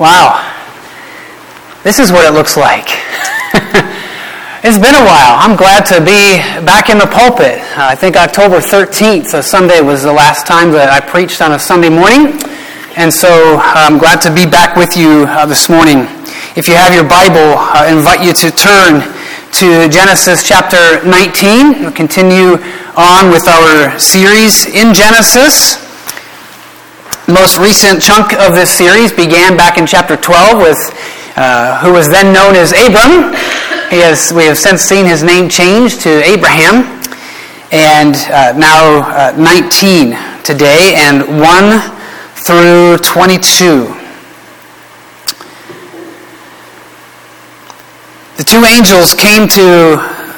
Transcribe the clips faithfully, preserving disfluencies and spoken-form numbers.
Wow. This is what it looks like. It's been a while. I'm glad to be back in the pulpit. Uh, I think October thirteenth, so Sunday was the last time that I preached on a Sunday morning. And so I'm glad to be back with you uh, this morning. If you have your Bible, I invite you to turn to Genesis chapter nineteen. We'll continue on with our series in Genesis. The most recent chunk of this series began back in chapter twelve with uh, who was then known as Abram. He has, we have since seen his name changed to Abraham. And uh, now uh, nineteen today, and one through twenty-two. The two angels came to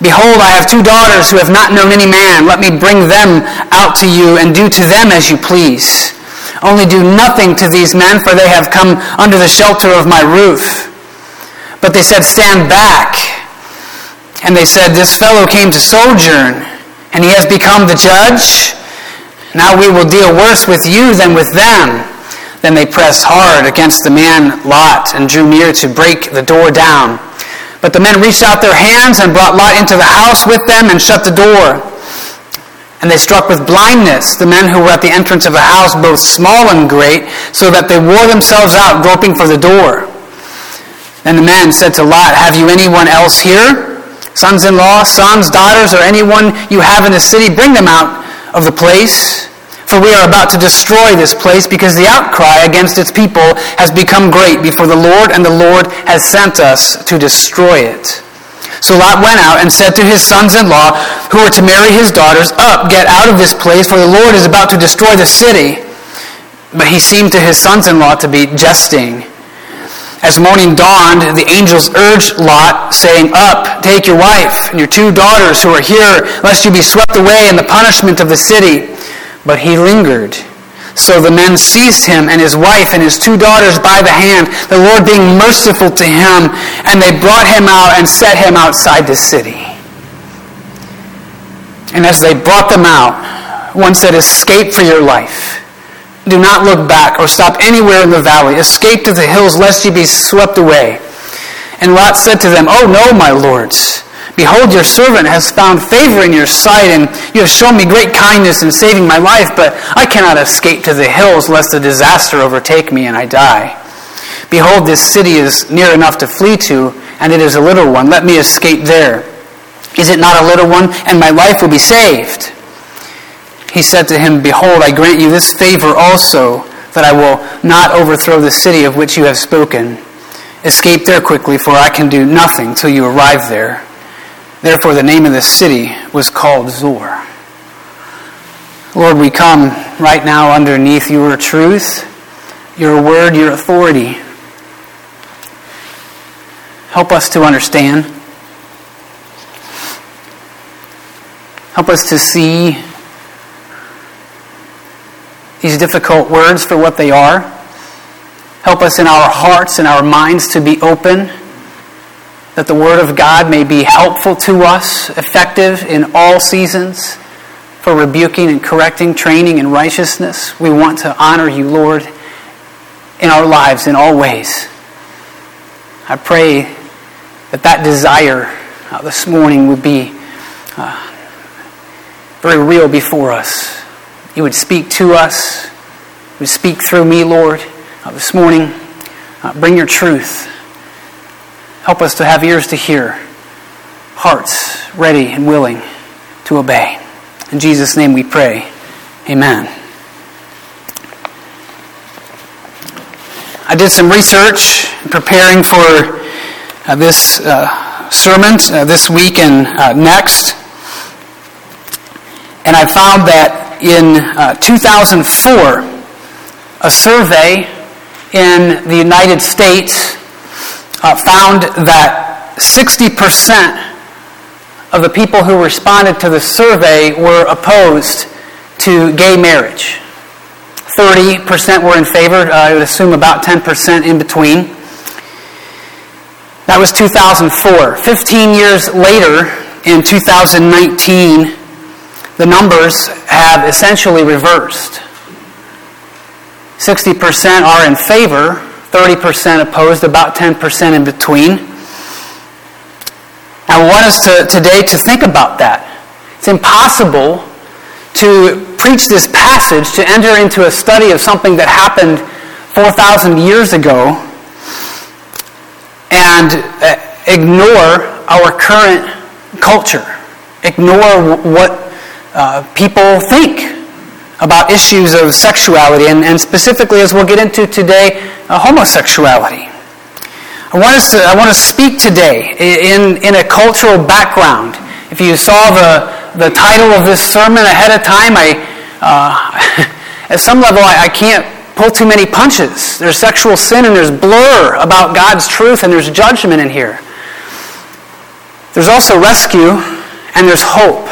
Behold, I have two daughters who have not known any man. Let me bring them out to you and do to them as you please. Only do nothing to these men, for they have come under the shelter of my roof." But they said, "Stand back." And they said, "This fellow came to sojourn, and he has become the judge. Now we will deal worse with you than with them." Then they pressed hard against the man Lot and drew near to break the door down. But the men reached out their hands and brought Lot into the house with them and shut the door. And they struck with blindness the men who were at the entrance of the house, both small and great, so that they wore themselves out, groping for the door. Then the men said to Lot, "Have you anyone else here? Sons-in-law, sons, daughters, or anyone you have in the city, bring them out of the place, for we are about to destroy this place, because the outcry against its people has become great before the Lord, and the Lord has sent us to destroy it." So Lot went out and said to his sons-in-law, who were to marry his daughters, "Up, get out of this place, for the Lord is about to destroy the city." But he seemed to his sons-in-law to be jesting. As morning dawned, the angels urged Lot, saying, "Up, take your wife and your two daughters who are here, lest you be swept away in the punishment of the city." But he lingered. So the men seized him and his wife and his two daughters by the hand, the Lord being merciful to him, and they brought him out and set him outside the city. And as they brought them out, one said, "Escape for your life. Do not look back or stop anywhere in the valley. Escape to the hills, lest you be swept away." And Lot said to them, "Oh no, my lords. Behold, your servant has found favor in your sight, and you have shown me great kindness in saving my life, but I cannot escape to the hills, lest a disaster overtake me and I die. Behold, this city is near enough to flee to, and it is a little one. Let me escape there. Is it not a little one? And my life will be saved." He said to him, "Behold, I grant you this favor also, that I will not overthrow the city of which you have spoken. Escape there quickly, for I can do nothing till you arrive there." Therefore the name of the city was called Zoar. Lord, we come right now underneath your truth, your word, your authority. Help us to understand. Help us to see these difficult words for what they are. Help us in our hearts and our minds to be open, that the Word of God may be helpful to us, effective in all seasons, for rebuking and correcting, training in righteousness. We want to honor you, Lord, in our lives, in all ways. I pray that that desire uh, this morning would be uh, very real before us. You would speak to us. You would speak through me, Lord, uh, this morning. Uh, bring your truth. Help us to have ears to hear, hearts ready and willing to obey. In Jesus' name we pray. Amen. I did some research preparing for uh, this uh, sermon uh, this week and uh, next. And I found that in uh, two thousand four, a survey in the United States uh, found that sixty percent of the people who responded to the survey were opposed to gay marriage. thirty percent were in favor. I would assume about ten percent in between. That was two thousand four. fifteen years later, in two thousand nineteen, the numbers have essentially reversed. sixty percent are in favor, thirty percent opposed, about ten percent in between. I want us to, today to think about that. It's impossible to preach this passage, to enter into a study of something that happened four thousand years ago and ignore our current culture, ignore what uh, people think about issues of sexuality, and, and specifically, as we'll get into today, uh, homosexuality. I want us to, I want to speak today in, in a cultural background. If you saw the, the title of this sermon ahead of time, I uh, at some level I, I can't pull too many punches. There's sexual sin and there's blur about God's truth and there's judgment in here. There's also rescue and there's hope.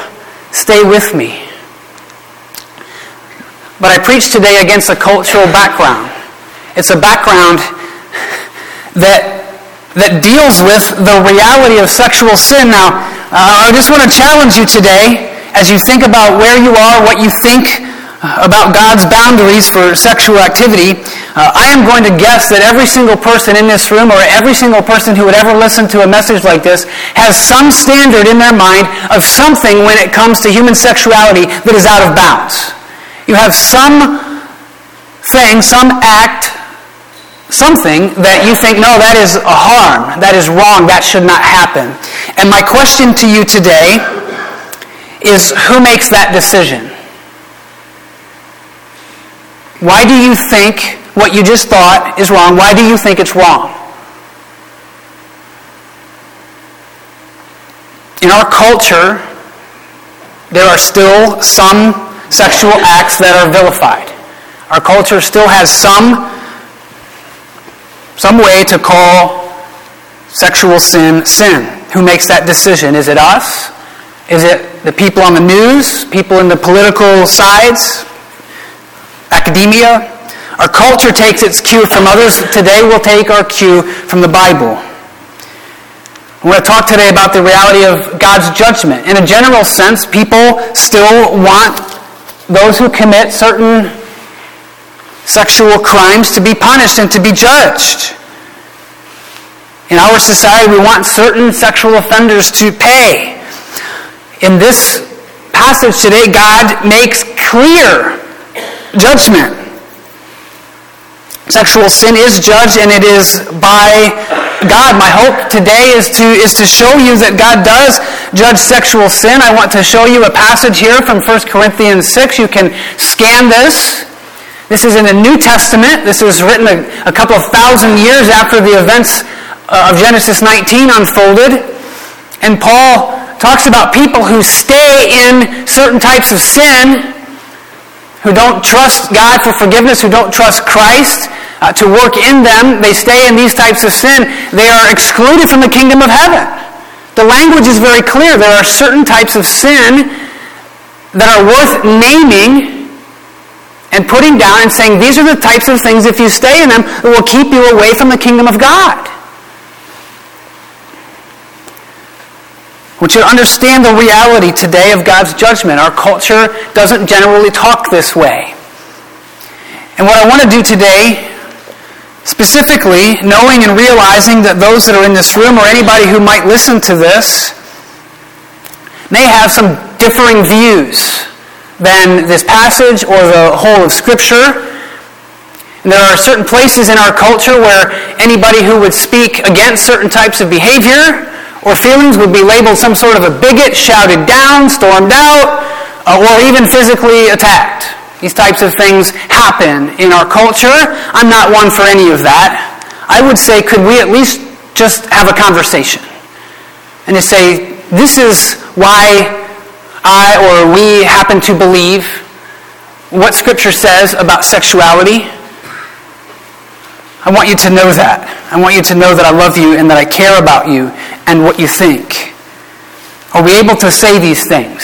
Stay with me. But I preach today against a cultural background. It's a background that that deals with the reality of sexual sin. Now, uh, I just want to challenge you today as you think about where you are, what you think about God's boundaries for sexual activity. Uh, I am going to guess that every single person in this room or every single person who would ever listen to a message like this has some standard in their mind of something when it comes to human sexuality that is out of bounds. You have some thing, some act, something that you think, no, that is a harm, that is wrong, that should not happen. And my question to you today is, who makes that decision? Why do you think what you just thought is wrong? Why do you think it's wrong? In our culture, there are still some sexual acts that are vilified. Our culture still has some Some way to call sexual sin, sin. Who makes that decision? Is it us? Is it the people on the news? People in the political sides? Academia? Our culture takes its cue from others. Today we'll take our cue from the Bible. We're going to talk today about the reality of God's judgment. In a general sense, people still want those who commit certain sexual crimes to be punished and to be judged. In our society, we want certain sexual offenders to pay. In this passage today, God makes clear judgment. Sexual sin is judged, and it is by God. My hope today is to is to show you that God does judge sexual sin. I want to show you a passage here from First Corinthians six. You can scan this. This is in the New Testament. This was written a, a couple of thousand years after the events of Genesis nineteen unfolded. And Paul talks about people who stay in certain types of sin, who don't trust God for forgiveness, who don't trust Christ uh, to work in them. They stay in these types of sin. They are excluded from the kingdom of heaven. The language is very clear. There are certain types of sin that are worth naming and putting down and saying, these are the types of things, if you stay in them, that will keep you away from the kingdom of God. We should understand the reality today of God's judgment. Our culture doesn't generally talk this way. And what I want to do today, specifically, knowing and realizing that those that are in this room or anybody who might listen to this may have some differing views than this passage or the whole of Scripture. And there are certain places in our culture where anybody who would speak against certain types of behavior or feelings would be labeled some sort of a bigot, shouted down, stormed out, uh, or even physically attacked. These types of things happen in our culture. I'm not one for any of that. I would say, could we at least just have a conversation and to say, this is why I or we happen to believe what Scripture says about sexuality. I want you to know that. I want you to know that I love you and that I care about you and what you think. Are we able to say these things?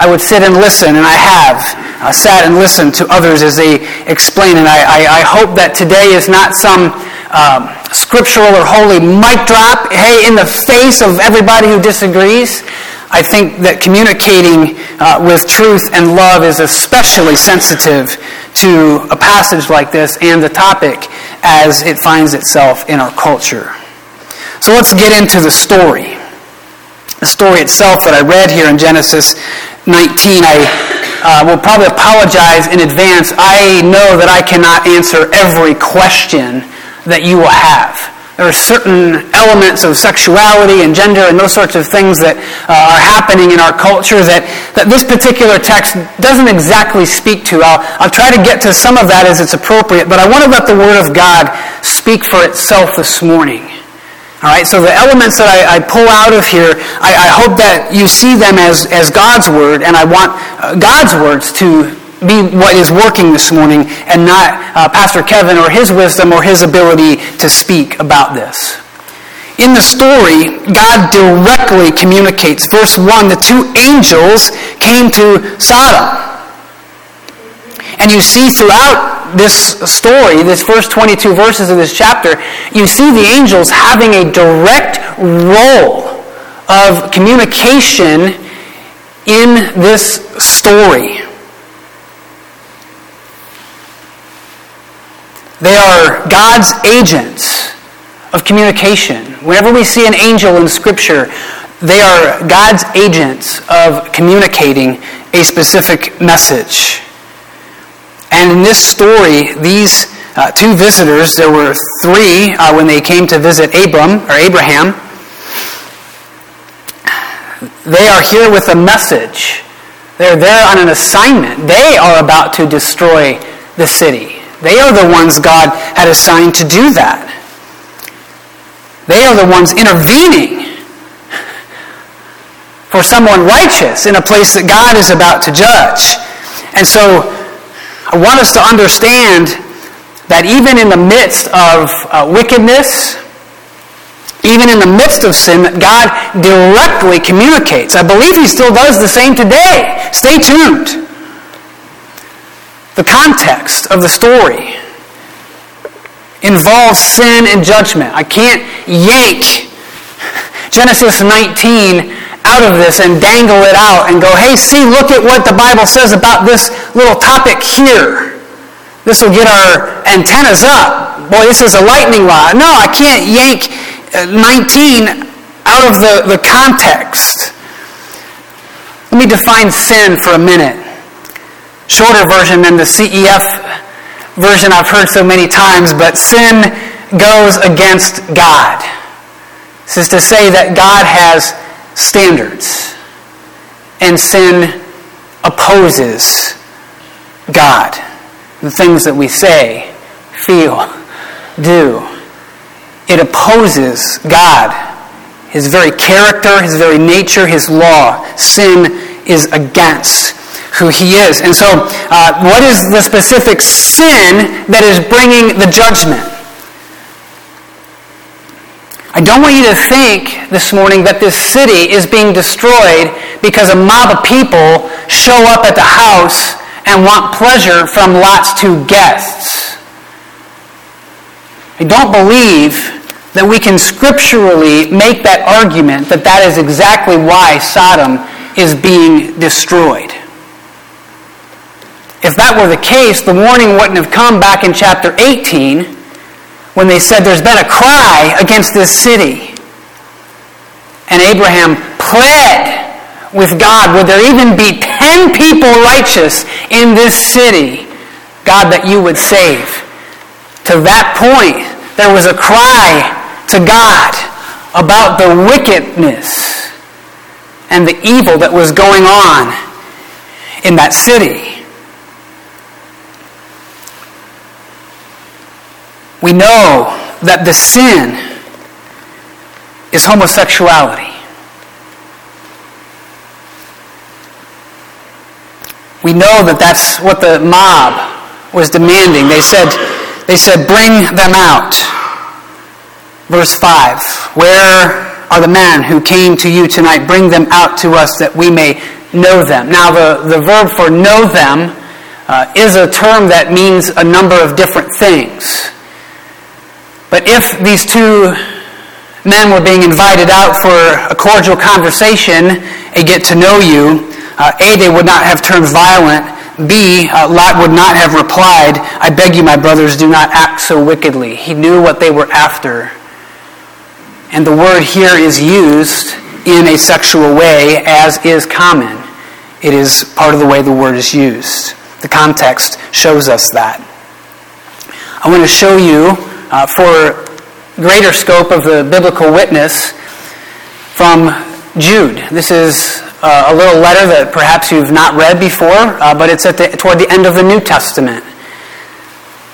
I would sit and listen, and I have uh, sat and listened to others as they explain, and I, I, I hope that today is not some um, scriptural or holy mic drop, hey, in the face of everybody who disagrees. I think that communicating uh, with truth and love is especially sensitive to a passage like this and the topic as it finds itself in our culture. So let's get into the story. The story itself that I read here in Genesis nineteen, I uh, will probably apologize in advance. I know that I cannot answer every question that you will have. There are certain elements of sexuality and gender and those sorts of things that uh, are happening in our culture that, that this particular text doesn't exactly speak to. I'll, I'll try to get to some of that as it's appropriate, but I want to let the Word of God speak for itself this morning. All right, so the elements that I, I pull out of here, I, I hope that you see them as, as God's Word, and I want uh, God's words to be what is working this morning and not uh, Pastor Kevin or his wisdom or his ability to speak about this. In the story, God directly communicates. Verse one, the two angels came to Sodom. And you see throughout this story, this first twenty-two verses of this chapter, you see the angels having a direct role of communication in this story. They are God's agents of communication. Whenever we see an angel in Scripture, they are God's agents of communicating a specific message. And in this story, these uh, two visitors, there were three uh, when they came to visit Abram or Abraham. They are here with a message. They're there on an assignment. They are about to destroy the city. They are the ones God had assigned to do that. They are the ones intervening for someone righteous in a place that God is about to judge. And so I want us to understand that even in the midst of uh, wickedness, even in the midst of sin, that God directly communicates. I believe He still does the same today. Stay tuned. The context of the story involves sin and judgment. I can't yank Genesis nineteen out of this and dangle it out and go, hey, see, look at what the Bible says about this little topic here. This will get our antennas up. Boy, this is a lightning rod. No, I can't yank nineteen out of the, the context. Let me define sin for a minute. Shorter version than the C E F version I've heard so many times, but sin goes against God. This is to say that God has standards, and sin opposes God. The things that we say, feel, do, it opposes God, His very character, His very nature, His law. Sin is against who He is. And so, uh, what is the specific sin that is bringing the judgment? I don't want you to think this morning that this city is being destroyed because a mob of people show up at the house and want pleasure from Lot's two guests. I don't believe that we can scripturally make that argument that that is exactly why Sodom is being destroyed. If that were the case, the warning wouldn't have come back in chapter eighteen, when they said there's been a cry against this city. And Abraham pled with God, would there even be ten people righteous in this city, God, that you would save? To that point, there was a cry to God about the wickedness and the evil that was going on in that city. We know that the sin is homosexuality. We know that that's what the mob was demanding. They said, they said, bring them out. Verse five, where are the men who came to you tonight? Bring them out to us that we may know them. Now, the, the verb for know them uh, is a term that means a number of different things. But if these two men were being invited out for a cordial conversation, a get-to-know-you, uh, A, they would not have turned violent. B, uh, Lot would not have replied, I beg you, my brothers, do not act so wickedly. He knew what they were after. And the word here is used in a sexual way, as is common. It is part of the way the word is used. The context shows us that. I want to show you, uh, for greater scope of the biblical witness, from Jude. This is uh, a little letter that perhaps you've not read before, uh, but it's at the, toward the end of the New Testament.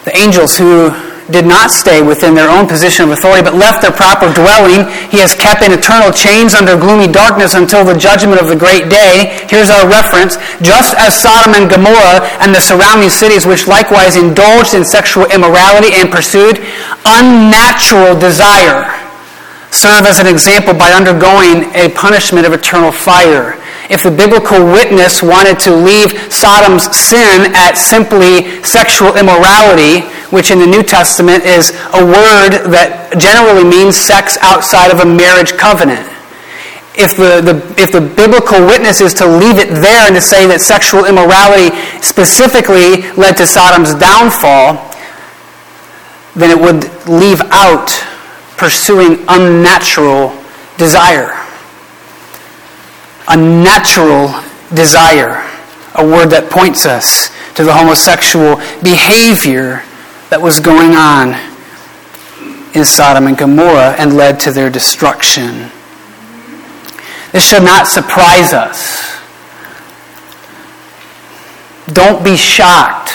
The angels who did not stay within their own position of authority, but left their proper dwelling. He has kept in eternal chains under gloomy darkness until the judgment of the great day. Here's our reference. Just as Sodom and Gomorrah and the surrounding cities, which likewise indulged in sexual immorality and pursued unnatural desire, serve as an example by undergoing a punishment of eternal fire. If the biblical witness wanted to leave Sodom's sin at simply sexual immorality, which in the New Testament is a word that generally means sex outside of a marriage covenant. If the, the if the biblical witness is to leave it there and to say that sexual immorality specifically led to Sodom's downfall, then it would leave out pursuing unnatural desire. Unnatural desire, a word that points us to the homosexual behavior that was going on in Sodom and Gomorrah and led to their destruction. This should not surprise us. Don't be shocked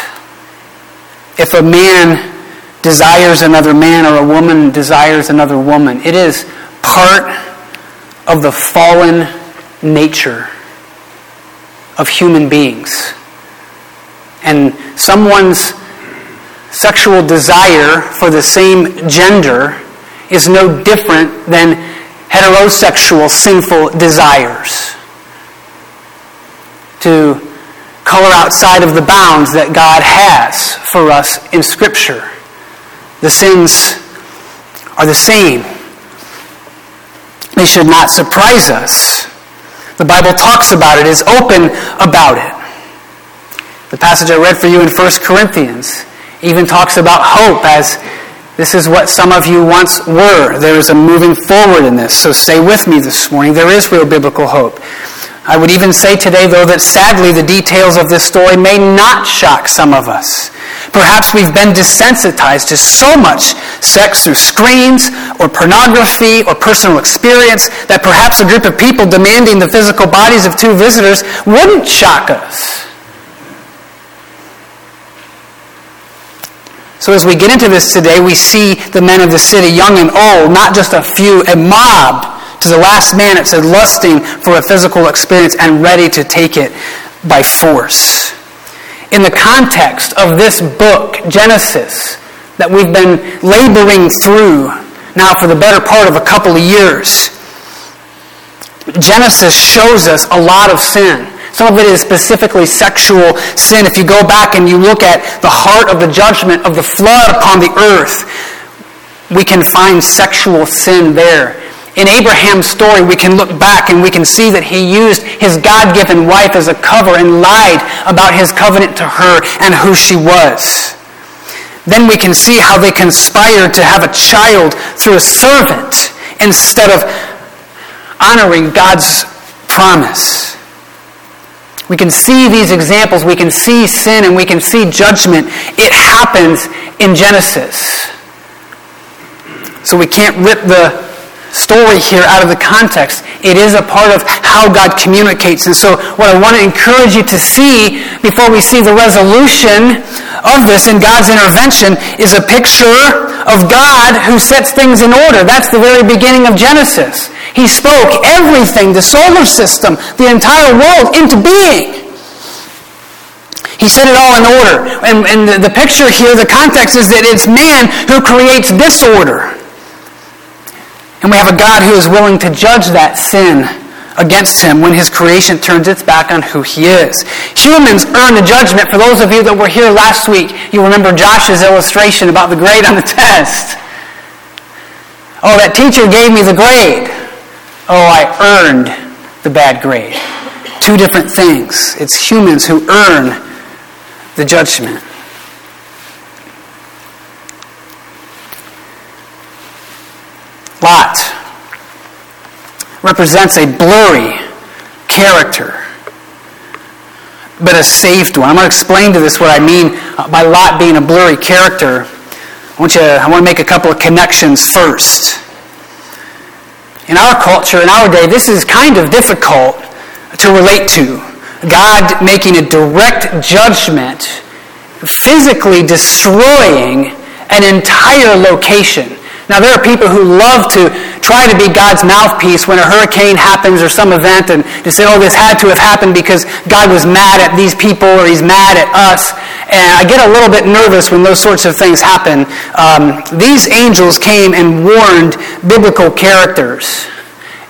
if a man desires another man or a woman desires another woman. It is part of the fallen nature of human beings. And someone's sexual desire for the same gender is no different than heterosexual sinful desires to color outside of the bounds that God has for us in Scripture. The sins are the same. They should not surprise us. The Bible talks about it, is open about it. The passage I read for you in First Corinthians even talks about hope as this is what some of you once were. There is a moving forward in this. So stay with me this morning. There is real biblical hope. I would even say today, though, that sadly the details of this story may not shock some of us. Perhaps we've been desensitized to so much sex through screens or pornography or personal experience that perhaps a group of people demanding the physical bodies of two visitors wouldn't shock us. So as we get into this today, we see the men of the city, young and old, not just a few, a mob, to the last man, it said, lusting for a physical experience and ready to take it by force. In the context of this book, Genesis, that we've been laboring through now for the better part of a couple of years, Genesis shows us a lot of sin. Some of it is specifically sexual sin. If you go back and you look at the heart of the judgment of the flood upon the earth, we can find sexual sin there. In Abraham's story, we can look back and we can see that he used his God-given wife as a cover and lied about his covenant to her and who she was. Then we can see how they conspired to have a child through a servant instead of honoring God's promise. We can see these examples. We can see sin and we can see judgment. It happens in Genesis. So we can't rip the story here out of the context. It is a part of how God communicates. And so what I want to encourage you to see before we see the resolution of this in God's intervention is a picture of God who sets things in order. That's the very beginning of Genesis. He spoke everything, the solar system, the entire world, into being. He set it all in order. And, and the, the picture here, the context is that it's man who creates disorder. And we have a God who is willing to judge that sin against him when his creation turns its back on who he is. Humans earn the judgment. For those of you that were here last week, you remember Josh's illustration about the grade on the test. Oh, that teacher gave me the grade. Oh, I earned the bad grade. Two different things. It's humans who earn the judgment. Lot represents a blurry character, but a saved one. I'm going to explain to this what I mean by Lot being a blurry character. I want you to, I want to make a couple of connections first. In our culture, in our day, this is kind of difficult to relate to. God making a direct judgment, physically destroying an entire location. Now, there are people who love to try to be God's mouthpiece when a hurricane happens or some event and to say, oh, this had to have happened because God was mad at these people or he's mad at us. And I get a little bit nervous when those sorts of things happen. Um, these angels came and warned biblical characters.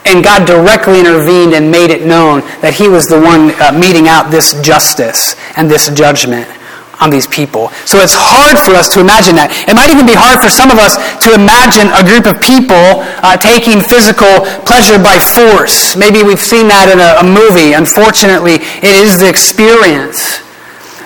And God directly intervened and made it known that he was the one uh, meting out this justice and this judgment on these people. So it's hard for us to imagine that. It might even be hard for some of us to imagine a group of people uh, taking physical pleasure by force. Maybe we've seen that in a, a movie. Unfortunately, it is the experience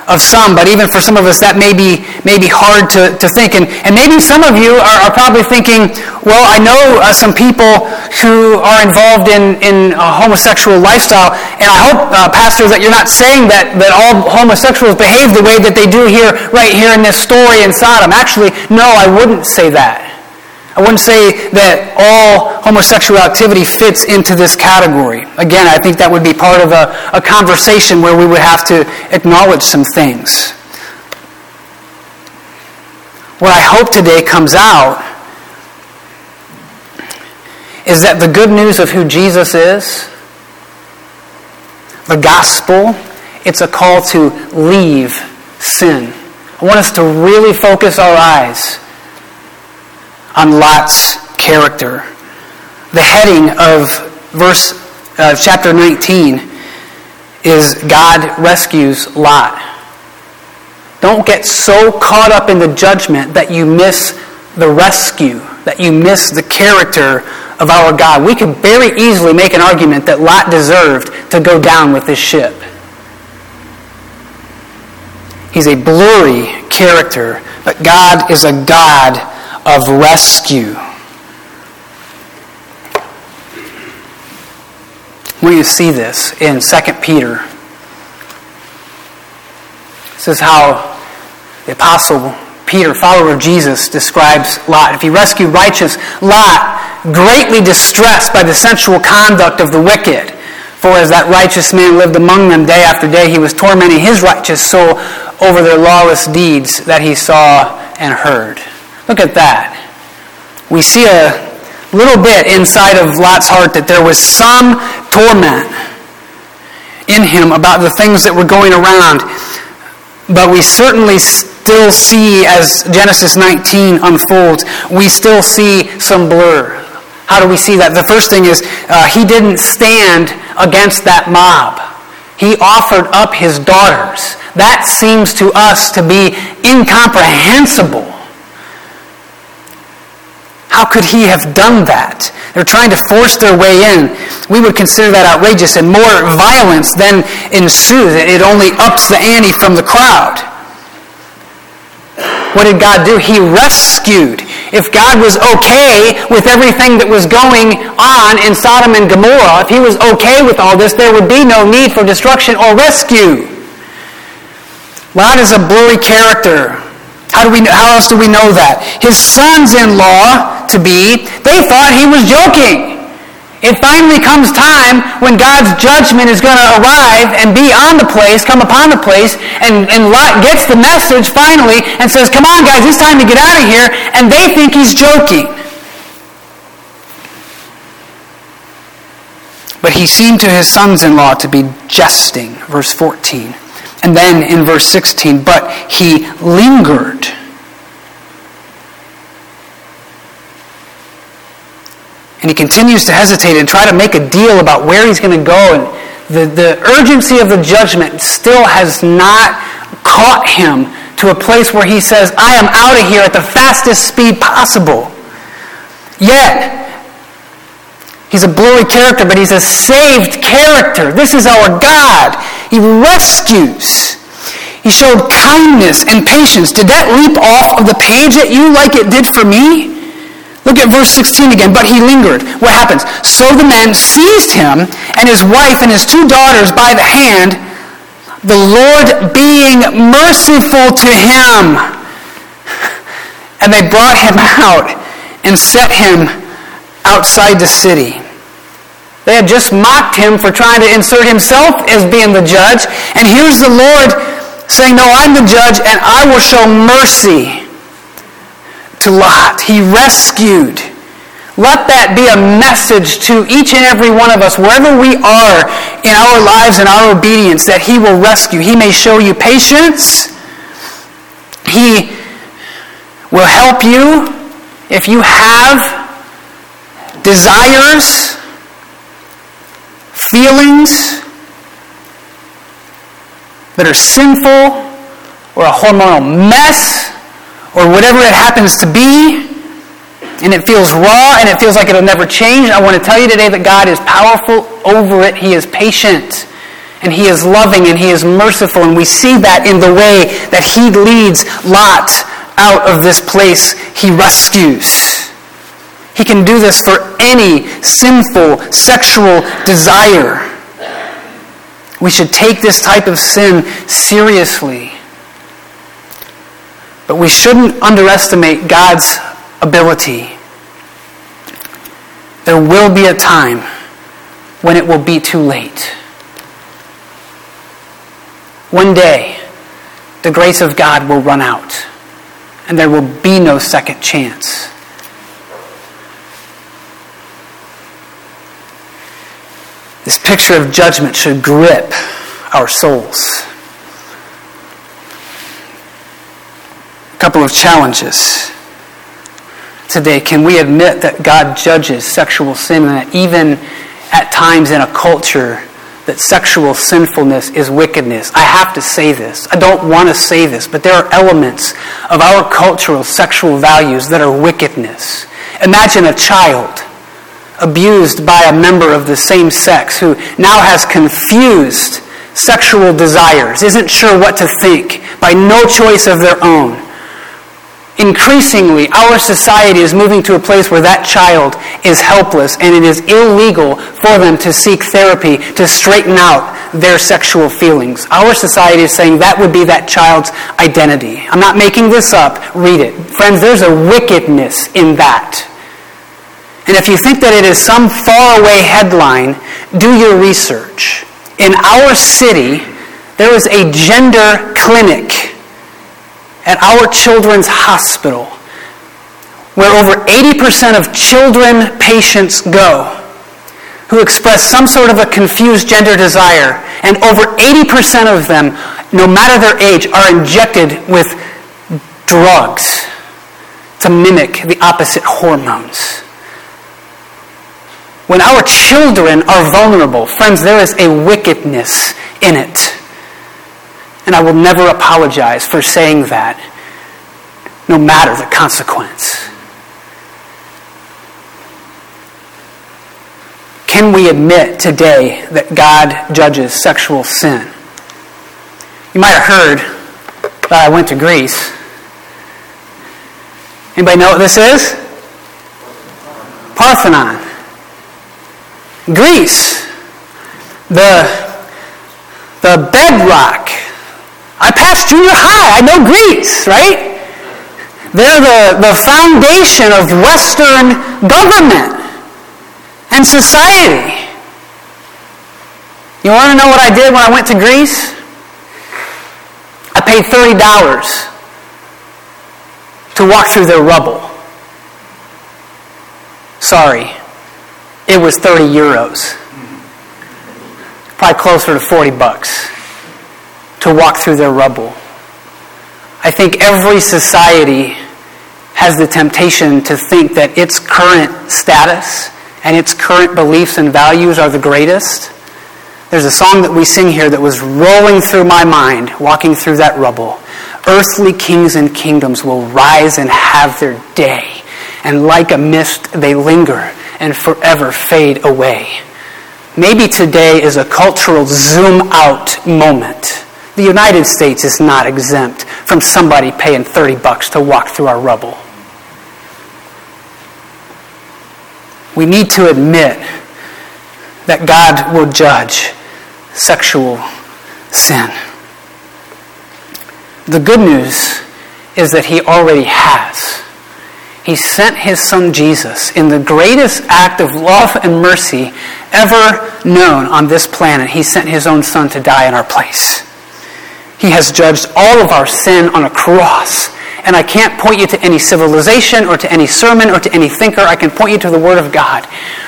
of some, but even for some of us that may be, may be hard to, to think. And, and maybe some of you are, are probably thinking, well, I know uh, some people who are involved in, in a homosexual lifestyle, and I hope, uh, pastors, that you're not saying that, that all homosexuals behave the way that they do here, right here in this story in Sodom. Actually, no, I wouldn't say that. I wouldn't say that all homosexual activity fits into this category. Again, I think that would be part of a, a conversation where we would have to acknowledge some things. What I hope today comes out is that the good news of who Jesus is, the gospel, it's a call to leave sin. I want us to really focus our eyes on Lot's character. The heading of verse uh, chapter nineteen is God rescues Lot. Don't get so caught up in the judgment that you miss the rescue, that you miss the character of our God. We could very easily make an argument that Lot deserved to go down with this ship. He's a blurry character, but God is a God of rescue. We see this in Second Peter. This is how the Apostle Peter, follower of Jesus, describes Lot. If he rescued righteous Lot, greatly distressed by the sensual conduct of the wicked, for as that righteous man lived among them day after day, he was tormenting his righteous soul over their lawless deeds that he saw and heard. Look at that. We see a little bit inside of Lot's heart that there was some torment in him about the things that were going around. But we certainly still see, as Genesis nineteen unfolds, we still see some blur. How do we see that? The first thing is uh, he didn't stand against that mob. He offered up his daughters. That seems to us to be incomprehensible. How could he have done that? They're trying to force their way in. We would consider that outrageous, and more violence then ensues. It only ups the ante from the crowd. What did God do? He rescued. If God was okay with everything that was going on in Sodom and Gomorrah, if he was okay with all this, there would be no need for destruction or rescue. Lot is a blurry character. How do we? How else do we know that? His sons-in-law to be, they thought he was joking. It finally comes time when God's judgment is going to arrive and be on the place, come upon the place, and, and Lot gets the message finally and says, come on guys, it's time to get out of here, and they think he's joking. But he seemed to his sons-in-law to be jesting, verse fourteen. And then in verse sixteen, but he lingered. And he continues to hesitate and try to make a deal about where he's going to go. And the, the urgency of the judgment still has not caught him to a place where he says, I am out of here at the fastest speed possible. Yet, he's a blurry character, but he's a saved character. This is our God. He rescues. He showed kindness and patience. Did that leap off of the page at you like it did for me? Look at verse sixteen again. But he lingered. What happens? So the men seized him and his wife and his two daughters by the hand, the Lord being merciful to him. And they brought him out and set him outside the city. They had just mocked him for trying to insert himself as being the judge. And here's the Lord saying, no, I'm the judge and I will show mercy to Lot. He rescued. Let that be a message to each and every one of us, wherever we are in our lives and our obedience, that he will rescue. He may show you patience. He will help you if you have desires, feelings that are sinful or a hormonal mess or whatever it happens to be, and it feels raw and it feels like it'll never change. I want to tell you today that God is powerful over it. He is patient and he is loving and he is merciful, and we see that in the way that he leads Lot out of this place. He rescues. He can do this for any sinful sexual desire. We should take this type of sin seriously. But we shouldn't underestimate God's ability. There will be a time when it will be too late. One day, the grace of God will run out, and there will be no second chance. This picture of judgment should grip our souls. A couple of challenges today. Can we admit that God judges sexual sin, and that even at times in a culture that sexual sinfulness is wickedness? I have to say this. I don't want to say this, but there are elements of our cultural sexual values that are wickedness. Imagine a child abused by a member of the same sex who now has confused sexual desires, isn't sure what to think, by no choice of their own. Increasingly, our society is moving to a place where that child is helpless, and it is illegal for them to seek therapy to straighten out their sexual feelings. Our society is saying that would be that child's identity. I'm not making this up. Read it. Friends, there's a wickedness in that. And if you think that it is some faraway headline, do your research. In our city, there is a gender clinic at our children's hospital where over eighty percent of children patients go who express some sort of a confused gender desire. And over eighty percent of them, no matter their age, are injected with drugs to mimic the opposite hormones. When our children are vulnerable, friends, there is a wickedness in it. And I will never apologize for saying that, no matter the consequence. Can we admit today that God judges sexual sin? You might have heard that I went to Greece. Anybody know what this is? Parthenon. Greece, the, the bedrock. I passed junior high. I know Greece, right? They're the, the foundation of Western government and society. You want to know what I did when I went to Greece? I paid thirty dollars to walk through their rubble. Sorry, it was thirty euros. Probably closer to forty bucks to walk through their rubble. I think every society has the temptation to think that its current status and its current beliefs and values are the greatest. There's a song that we sing here that was rolling through my mind, walking through that rubble. Earthly kings and kingdoms will rise and have their day, and like a mist they linger and forever fade away. Maybe today is a cultural zoom-out moment. The United States is not exempt from somebody paying thirty bucks to walk through our rubble. We need to admit that God will judge sexual sin. The good news is that He already has. He sent His Son Jesus in the greatest act of love and mercy ever known on this planet. He sent His own Son to die in our place. He has judged all of our sin on a cross. And I can't point you to any civilization or to any sermon or to any thinker. I can point you to the Word of God,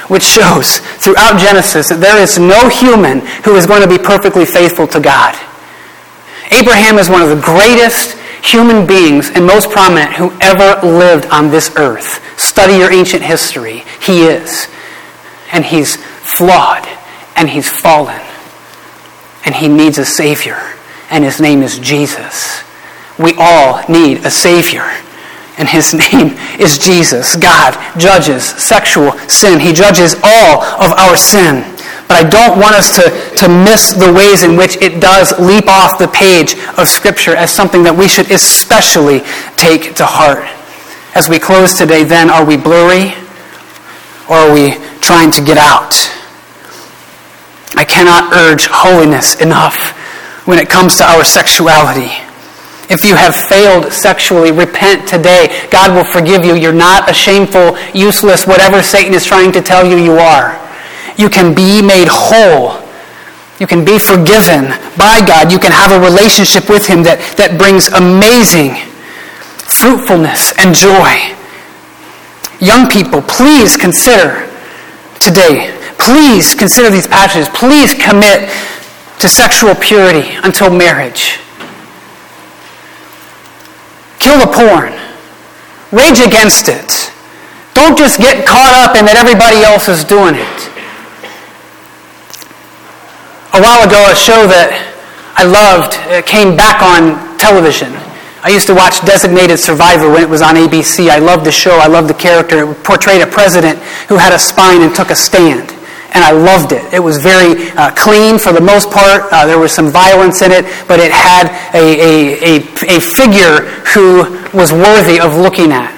which shows throughout Genesis that there is no human who is going to be perfectly faithful to God. Abraham is one of the greatest human beings and most prominent who ever lived on this earth. Study your ancient history. He is. And he's flawed. And he's fallen. And he needs a Savior. And his name is Jesus. We all need a Savior. And his name is Jesus. God judges sexual sin. He judges all of our sin. But I don't want us to, to miss the ways in which it does leap off the page of Scripture as something that we should especially take to heart. As we close today, then, are we blurry or are we trying to get out? I cannot urge holiness enough when it comes to our sexuality. If you have failed sexually, repent today. God will forgive you. You're not a shameful, useless, whatever Satan is trying to tell you you are. You can be made whole. You can be forgiven by God. You can have a relationship with Him that, that brings amazing fruitfulness and joy. Young people, please consider today. Please consider these passages. Please commit to sexual purity until marriage. Kill the porn. Rage against it. Don't just get caught up in that everybody else is doing it. A while ago, a show that I loved came back on television. I used to watch Designated Survivor when it was on A B C. I loved the show. I loved the character. It portrayed a president who had a spine and took a stand. And I loved it. It was very uh, clean for the most part. Uh, there was some violence in it, but it had a, a, a, a figure who was worthy of looking at.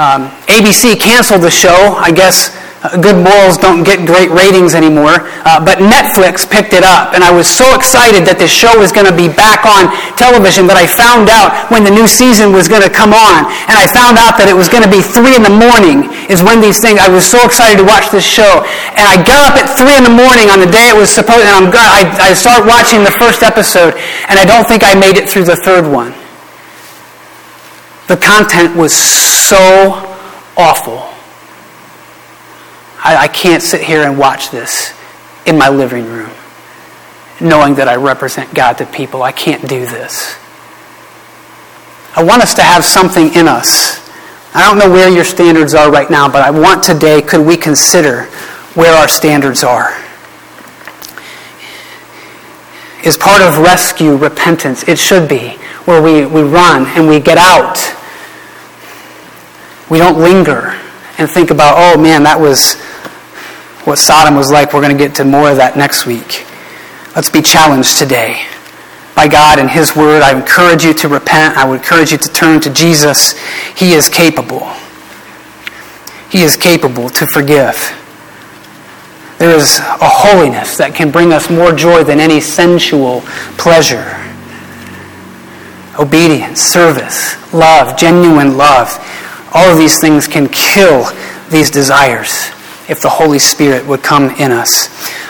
Um, A B C canceled the show. I guess uh, good morals don't get great ratings anymore. Uh, but Netflix picked it up, and I was so excited that this show was going to be back on television that I found out when the new season was going to come on. And I found out that it was going to be three in the morning is when these things, I was so excited to watch this show. And I got up at three in the morning on the day it was supposed, and I'm, I, I start watching the first episode, and I don't think I made it through the third one. The content was so awful. I, I can't sit here and watch this in my living room, knowing that I represent God to people. I can't do this. I want us to have something in us. I don't know where your standards are right now, but I want today, could we consider where our standards are? Is part of rescue repentance. It should be, where we, we run and we get out. We don't linger and think about, oh man, that was what Sodom was like. We're going to get to more of that next week. Let's be challenged today by God and His Word. I encourage you to repent. I would encourage you to turn to Jesus. He is capable. He is capable to forgive. There is a holiness that can bring us more joy than any sensual pleasure. obedience, service, love, genuine love. All of these things can kill these desires if the Holy Spirit would come in us.